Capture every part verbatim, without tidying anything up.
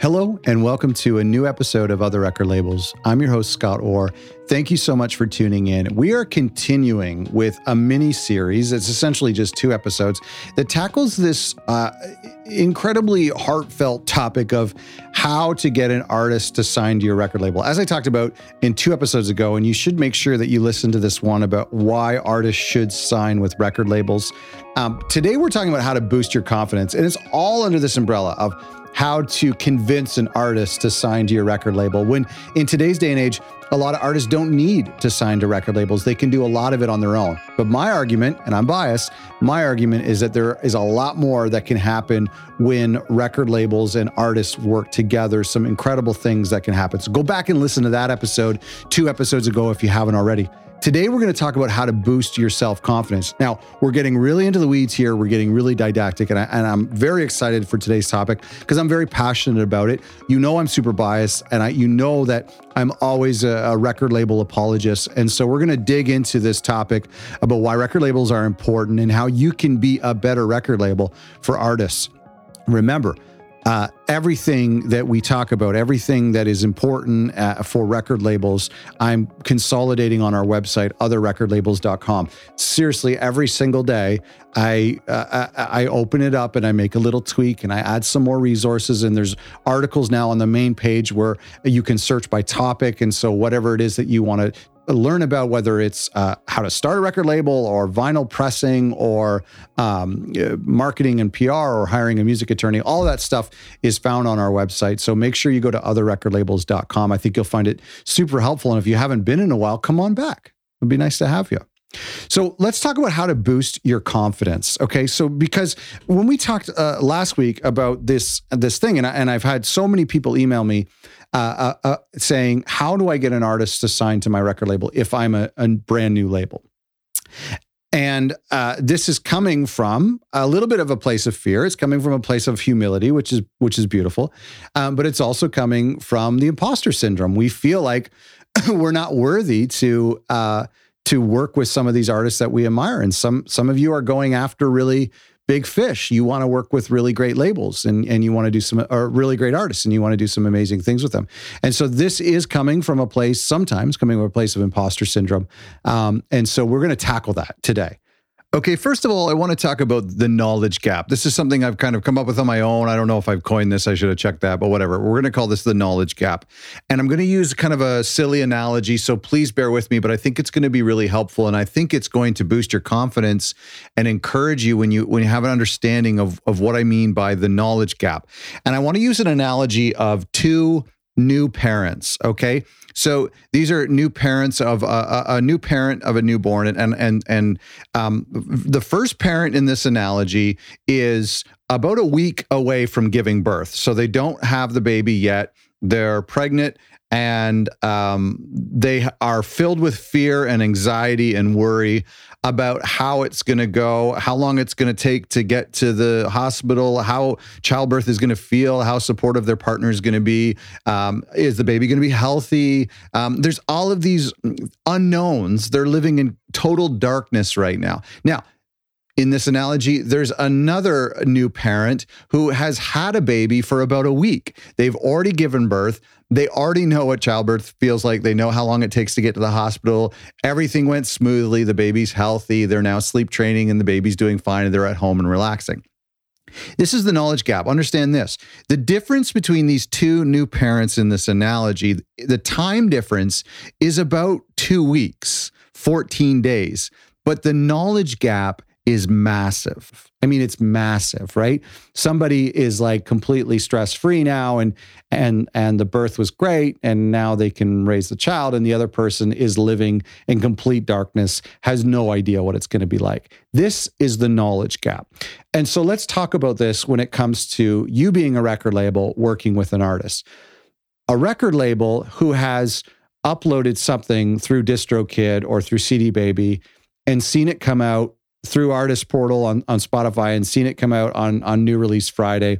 Hello, and welcome to a new episode of Other Record Labels. I'm your host, Scott Orr. Thank you so much for tuning in. We are continuing with a mini-series. It's essentially just two episodes that tackles this uh, incredibly heartfelt topic of how to get an artist to sign to your record label. As I talked about in two episodes ago, and you should make sure that you listen to this one about why artists should sign with record labels. Um, today, we're talking about how to boost your confidence, and it's all under this umbrella of how to convince an artist to sign to your record label. When in today's day and age, a lot of artists don't need to sign to record labels. They can do a lot of it on their own. But my argument, and I'm biased, my argument is that there is a lot more that can happen when record labels and artists work together, some incredible things that can happen. So go back and listen to that episode, two episodes ago, if you haven't already. Today, we're going to talk about how to boost your self-confidence. Now, we're getting really into the weeds here. We're getting really didactic, and, I, and I'm very excited for today's topic because I'm very passionate about it. You know I'm super biased, and I, you know that I'm always a, a record label apologist. And so we're going to dig into this topic about why record labels are important and how you can be a better record label for artists. Remember, Uh, everything that we talk about, everything that is important uh, for record labels, I'm consolidating on our website, other record labels dot com. Seriously, every single day, I, uh, I I open it up and I make a little tweak and I add some more resources. And there's articles now on the main page where you can search by topic. And so whatever it is that you want to learn about, whether it's uh, how to start a record label or vinyl pressing or um, marketing and P R or hiring a music attorney, all that stuff is found on our website. So make sure you go to other record labels dot com. I think you'll find it super helpful. And if you haven't been in a while, come on back. It'd be nice to have you. So let's talk about how to boost your confidence. Okay. So because when we talked uh, last week about this, this thing, and, I, and I've had so many people email me Uh, uh, uh, saying, how do I get an artist to sign to my record label if I'm a, a brand new label? And uh, this is coming from a little bit of a place of fear. It's coming from a place of humility, which is which is beautiful. Um, but it's also coming from the imposter syndrome. We feel like we're not worthy to uh, to work with some of these artists that we admire. And some some of you are going after really big fish. You want to work with really great labels and, and you want to do some, or really great artists, and you want to do some amazing things with them. And so this is coming from a place, sometimes coming from a place of imposter syndrome. Um, and so we're going to tackle that today. Okay, first of all, I want to talk about the knowledge gap. This is something I've kind of come up with on my own. I don't know if I've coined this. I should have checked that, but whatever. We're going to call this the knowledge gap. And I'm going to use kind of a silly analogy, so please bear with me, but I think it's going to be really helpful. And I think it's going to boost your confidence and encourage you when you when you have an understanding of, of what I mean by the knowledge gap. And I want to use an analogy of two new parents, okay? So these are new parents of a, a new parent of a newborn, and and and um, the first parent in this analogy is about a week away from giving birth. So they don't have the baby yet. They're pregnant, and um, they are filled with fear and anxiety and worry about how it's going to go, how long it's going to take to get to the hospital, how childbirth is going to feel, how supportive their partner is going to be, um, is the baby going to be healthy? Um, there's all of these unknowns. They're living in total darkness right now. Now, in this analogy, there's another new parent who has had a baby for about a week. They've already given birth. They already know what childbirth feels like. They know how long it takes to get to the hospital. Everything went smoothly. The baby's healthy. They're now sleep training and the baby's doing fine and they're at home and relaxing. This is the knowledge gap. Understand this. The difference between these two new parents in this analogy, the time difference is about two weeks, fourteen days. But the knowledge gap is massive. I mean, it's massive, right? Somebody is like completely stress-free now and and and the birth was great and now they can raise the child, and the other person is living in complete darkness, has no idea what it's going to be like. This is the knowledge gap. And so let's talk about this when it comes to you being a record label working with an artist. A record label who has uploaded something through DistroKid or through C D Baby and seen it come out through Artist Portal on, on Spotify and seen it come out on, on New Release Friday,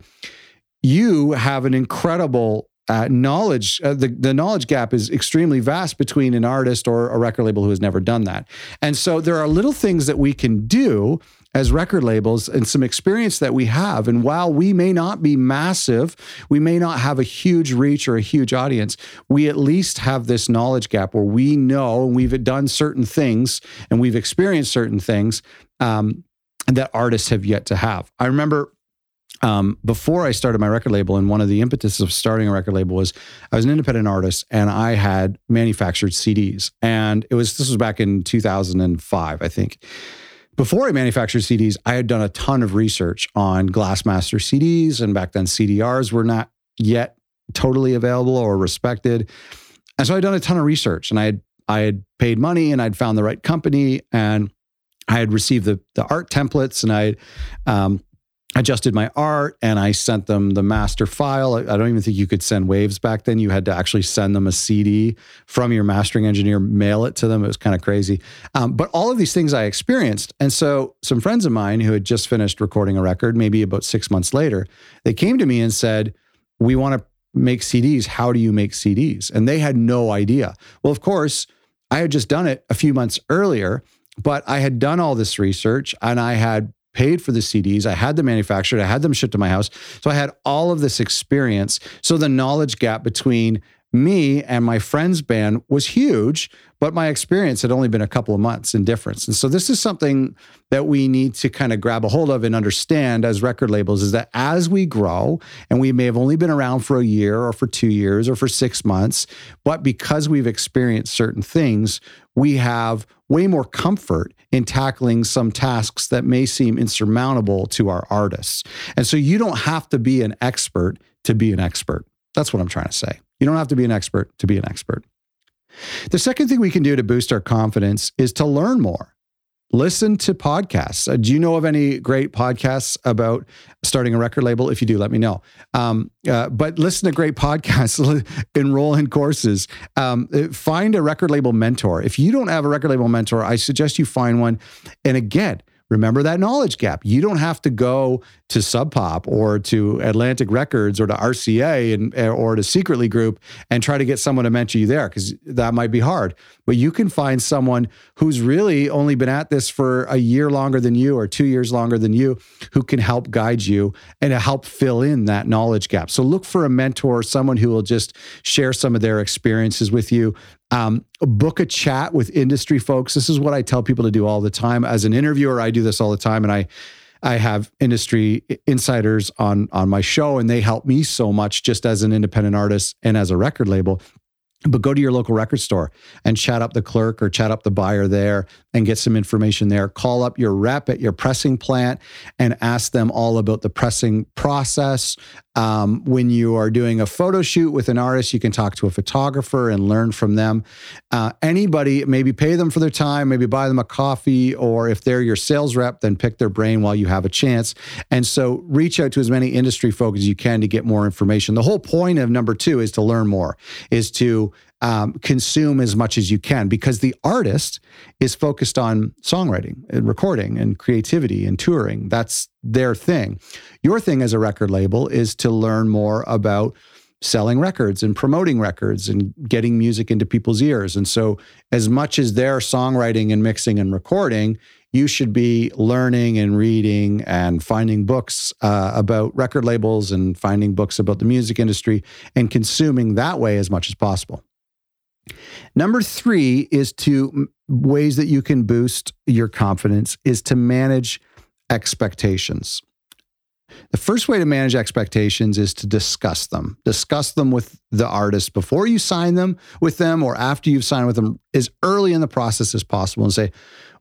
you have an incredible uh, knowledge. Uh, the, the knowledge gap is extremely vast between an artist or a record label who has never done that. And so there are little things that we can do as record labels and some experience that we have. And while we may not be massive, we may not have a huge reach or a huge audience, we at least have this knowledge gap where we know and we've done certain things and we've experienced certain things um, that artists have yet to have. I remember um, before I started my record label, and one of the impetus of starting a record label was I was an independent artist and I had manufactured C Ds. And it was, this was back in two thousand five, I think. Before I manufactured C Ds, I had done a ton of research on Glassmaster C Ds, and back then C D Rs were not yet totally available or respected. And so I'd done a ton of research, and I had I had paid money, and I'd found the right company, and I had received the the art templates, and I um, adjusted my art, and I sent them the master file. I, I don't even think you could send waves back then. You had to actually send them a C D from your mastering engineer, mail it to them. It was kind of crazy. Um, but all of these things I experienced. And so some friends of mine who had just finished recording a record, maybe about six months later, they came to me and said, we want to make C Ds. How do you make C Ds? And they had no idea. Well, of course, I had just done it a few months earlier, but I had done all this research and I had paid for the C Ds. I had them manufactured. I had them shipped to my house. So I had all of this experience. So the knowledge gap between me and my friend's band was huge, but my experience had only been a couple of months in difference. And so this is something that we need to kind of grab a hold of and understand as record labels, is that as we grow, and we may have only been around for a year or for two years or for six months, but because we've experienced certain things, we have way more comfort in tackling some tasks that may seem insurmountable to our artists. And so you don't have to be an expert to be an expert. That's what I'm trying to say. You don't have to be an expert to be an expert. The second thing we can do to boost our confidence is to learn more. Listen to podcasts. Uh, do you know of any great podcasts about starting a record label? If you do, let me know. Um, uh, but listen to great podcasts, enroll in courses, um, find a record label mentor. If you don't have a record label mentor, I suggest you find one. And again, remember that knowledge gap. You don't have to go to Sub Pop or to Atlantic Records or to R C A and or to Secretly Group and try to get someone to mentor you there, because that might be hard. But you can find someone who's really only been at this for a year longer than you or two years longer than you, who can help guide you and help fill in that knowledge gap. So look for a mentor, someone who will just share some of their experiences with you. Um, book a chat with industry folks. This is what I tell people to do all the time. As an interviewer, I do this all the time. And I, I have industry insiders on, on my show, and they help me so much just as an independent artist and as a record label. But go to your local record store and chat up the clerk or chat up the buyer there and get some information there. Call up your rep at your pressing plant and ask them all about the pressing process. Um, when you are doing a photo shoot with an artist, you can talk to a photographer and learn from them. Uh, anybody, maybe pay them for their time, maybe buy them a coffee, or if they're your sales rep, then pick their brain while you have a chance. And so reach out to as many industry folks as you can to get more information. The whole point of number two is to learn more, is to Um, consume as much as you can, because the artist is focused on songwriting and recording and creativity and touring. That's their thing. Your thing as a record label is to learn more about selling records and promoting records and getting music into people's ears. And so as much as they're songwriting and mixing and recording, you should be learning and reading and finding books uh, about record labels and finding books about the music industry and consuming that way as much as possible. Number three is to ways that you can boost your confidence is to manage expectations. The first way to manage expectations is to discuss them. Discuss them with the artist before you sign them with them or after you've signed with them, as early in the process as possible, and say,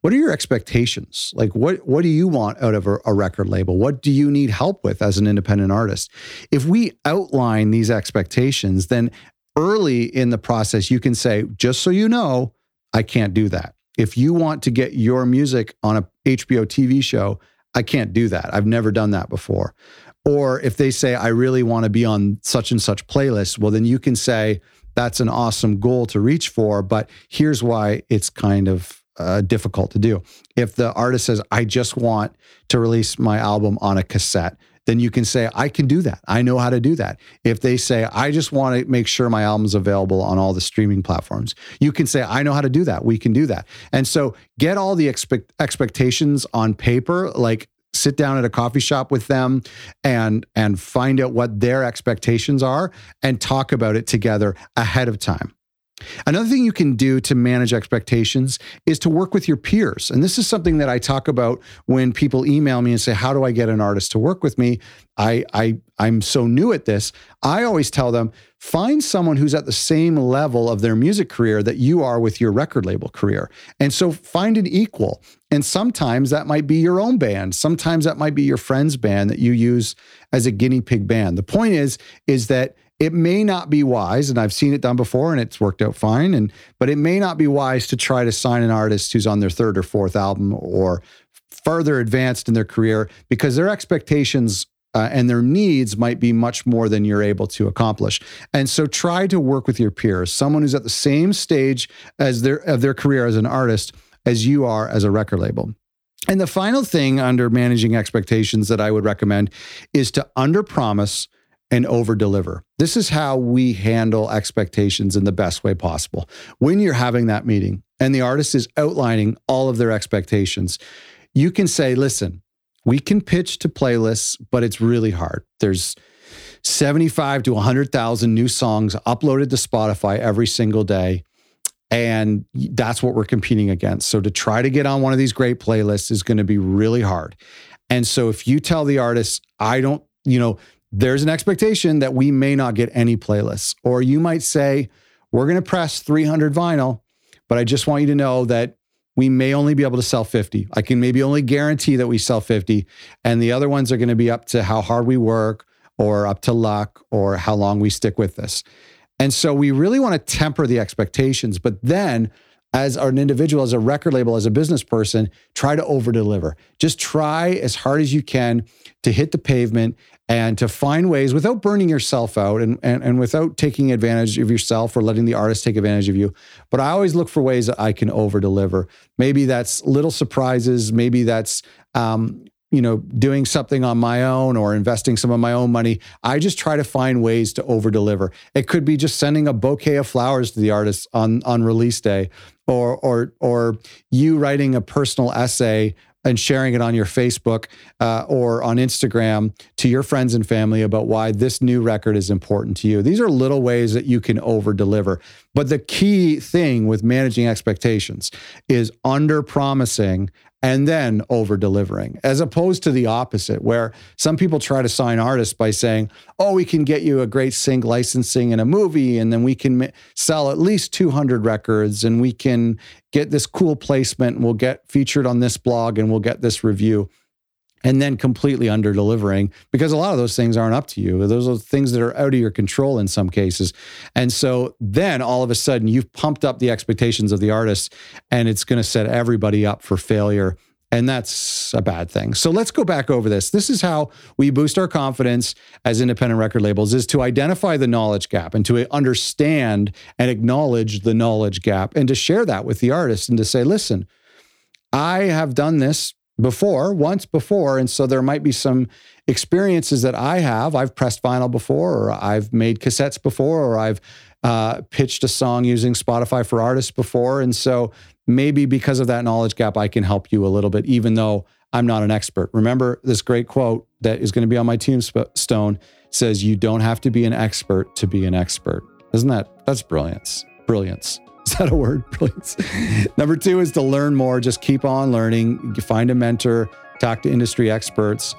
what are your expectations? Like, what, what do you want out of a, a record label? What do you need help with as an independent artist? If we outline these expectations, then early in the process, you can say, just so you know, I can't do that. If you want to get your music on a H B O T V show, I can't do that. I've never done that before. Or if they say, I really want to be on such and such playlist, well, then you can say, that's an awesome goal to reach for, but here's why it's kind of uh, difficult to do. If the artist says, I just want to release my album on a cassette, then you can say, I can do that. I know how to do that. If they say, I just want to make sure my album's available on all the streaming platforms, you can say, I know how to do that. We can do that. And so get all the expect- expectations on paper, like sit down at a coffee shop with them and and find out what their expectations are and talk about it together ahead of time. Another thing you can do to manage expectations is to work with your peers. And this is something that I talk about when people email me and say, how do I get an artist to work with me? I, I, I'm so new at this. I always tell them, find someone who's at the same level of their music career that you are with your record label career. And so find an equal. And sometimes that might be your own band. Sometimes that might be your friend's band that you use as a guinea pig band. The point is, is that it may not be wise, and I've seen it done before and it's worked out fine, and but it may not be wise to try to sign an artist who's on their third or fourth album or further advanced in their career, because their expectations uh, and their needs might be much more than you're able to accomplish. And so try to work with your peers, someone who's at the same stage as their of their career as an artist as you are as a record label. And the final thing under managing expectations that I would recommend is to underpromise and over-deliver. This is how we handle expectations in the best way possible. When you're having that meeting and the artist is outlining all of their expectations, you can say, listen, we can pitch to playlists, but it's really hard. There's seventy-five to one hundred thousand new songs uploaded to Spotify every single day, and that's what we're competing against. So to try to get on one of these great playlists is going to be really hard. And so if you tell the artist, I don't, you know, there's an expectation that we may not get any playlists. Or you might say, we're going to press three hundred vinyl, but I just want you to know that we may only be able to sell fifty. I can maybe only guarantee that we sell fifty. And the other ones are going to be up to how hard we work or up to luck or how long we stick with this. And so we really want to temper the expectations, but then as an individual, as a record label, as a business person, try to over-deliver. Just try as hard as you can to hit the pavement and to find ways without burning yourself out and, and, and without taking advantage of yourself or letting the artist take advantage of you. But I always look for ways that I can over-deliver. Maybe that's little surprises. Maybe that's, um, you know, doing something on my own or investing some of my own money. I just try to find ways to over-deliver. It could be just sending a bouquet of flowers to the artist on, on release day, or, or, or you writing a personal essay and sharing it on your Facebook uh, or on Instagram to your friends and family about why this new record is important to you. These are little ways that you can over-deliver. But the key thing with managing expectations is under-promising and then over-delivering, as opposed to the opposite, where some people try to sign artists by saying, oh, we can get you a great sync licensing in a movie, and then we can m- sell at least two hundred records, and we can get this cool placement, and we'll get featured on this blog, and we'll get this review, and then completely under-delivering, because a lot of those things aren't up to you. Those are things that are out of your control in some cases. And so then all of a sudden you've pumped up the expectations of the artist, and it's going to set everybody up for failure. And that's a bad thing. So let's go back over this. This is how we boost our confidence as independent record labels, is to identify the knowledge gap and to understand and acknowledge the knowledge gap and to share that with the artist and to say, listen, I have done this before, once before. And so there might be some experiences that I have. I've pressed vinyl before, or I've made cassettes before, or I've uh, pitched a song using Spotify for Artists before. And so maybe because of that knowledge gap, I can help you a little bit, even though I'm not an expert. Remember this great quote that is going to be on my tombstone, says, you don't have to be an expert to be an expert. Isn't that, that's brilliance, brilliance. Is that a word? Brilliance. Number two is to learn more. Just keep on learning. Find a mentor, talk to industry experts,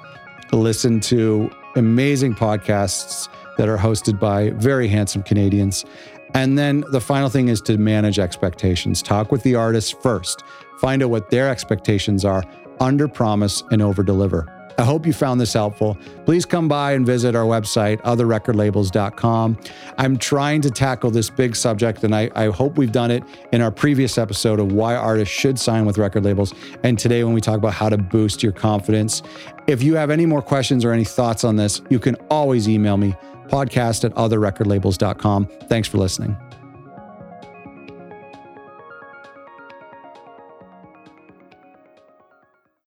listen to amazing podcasts that are hosted by very handsome Canadians. And then the final thing is to manage expectations. Talk with the artists first. Find out what their expectations are. Under promise and over deliver. I hope you found this helpful. Please come by and visit our website, other record labels dot com. I'm trying to tackle this big subject, and I, I hope we've done it in our previous episode of why artists should sign with record labels, and today when we talk about how to boost your confidence. If you have any more questions or any thoughts on this, you can always email me, podcast at other record labels dot com. Thanks for listening.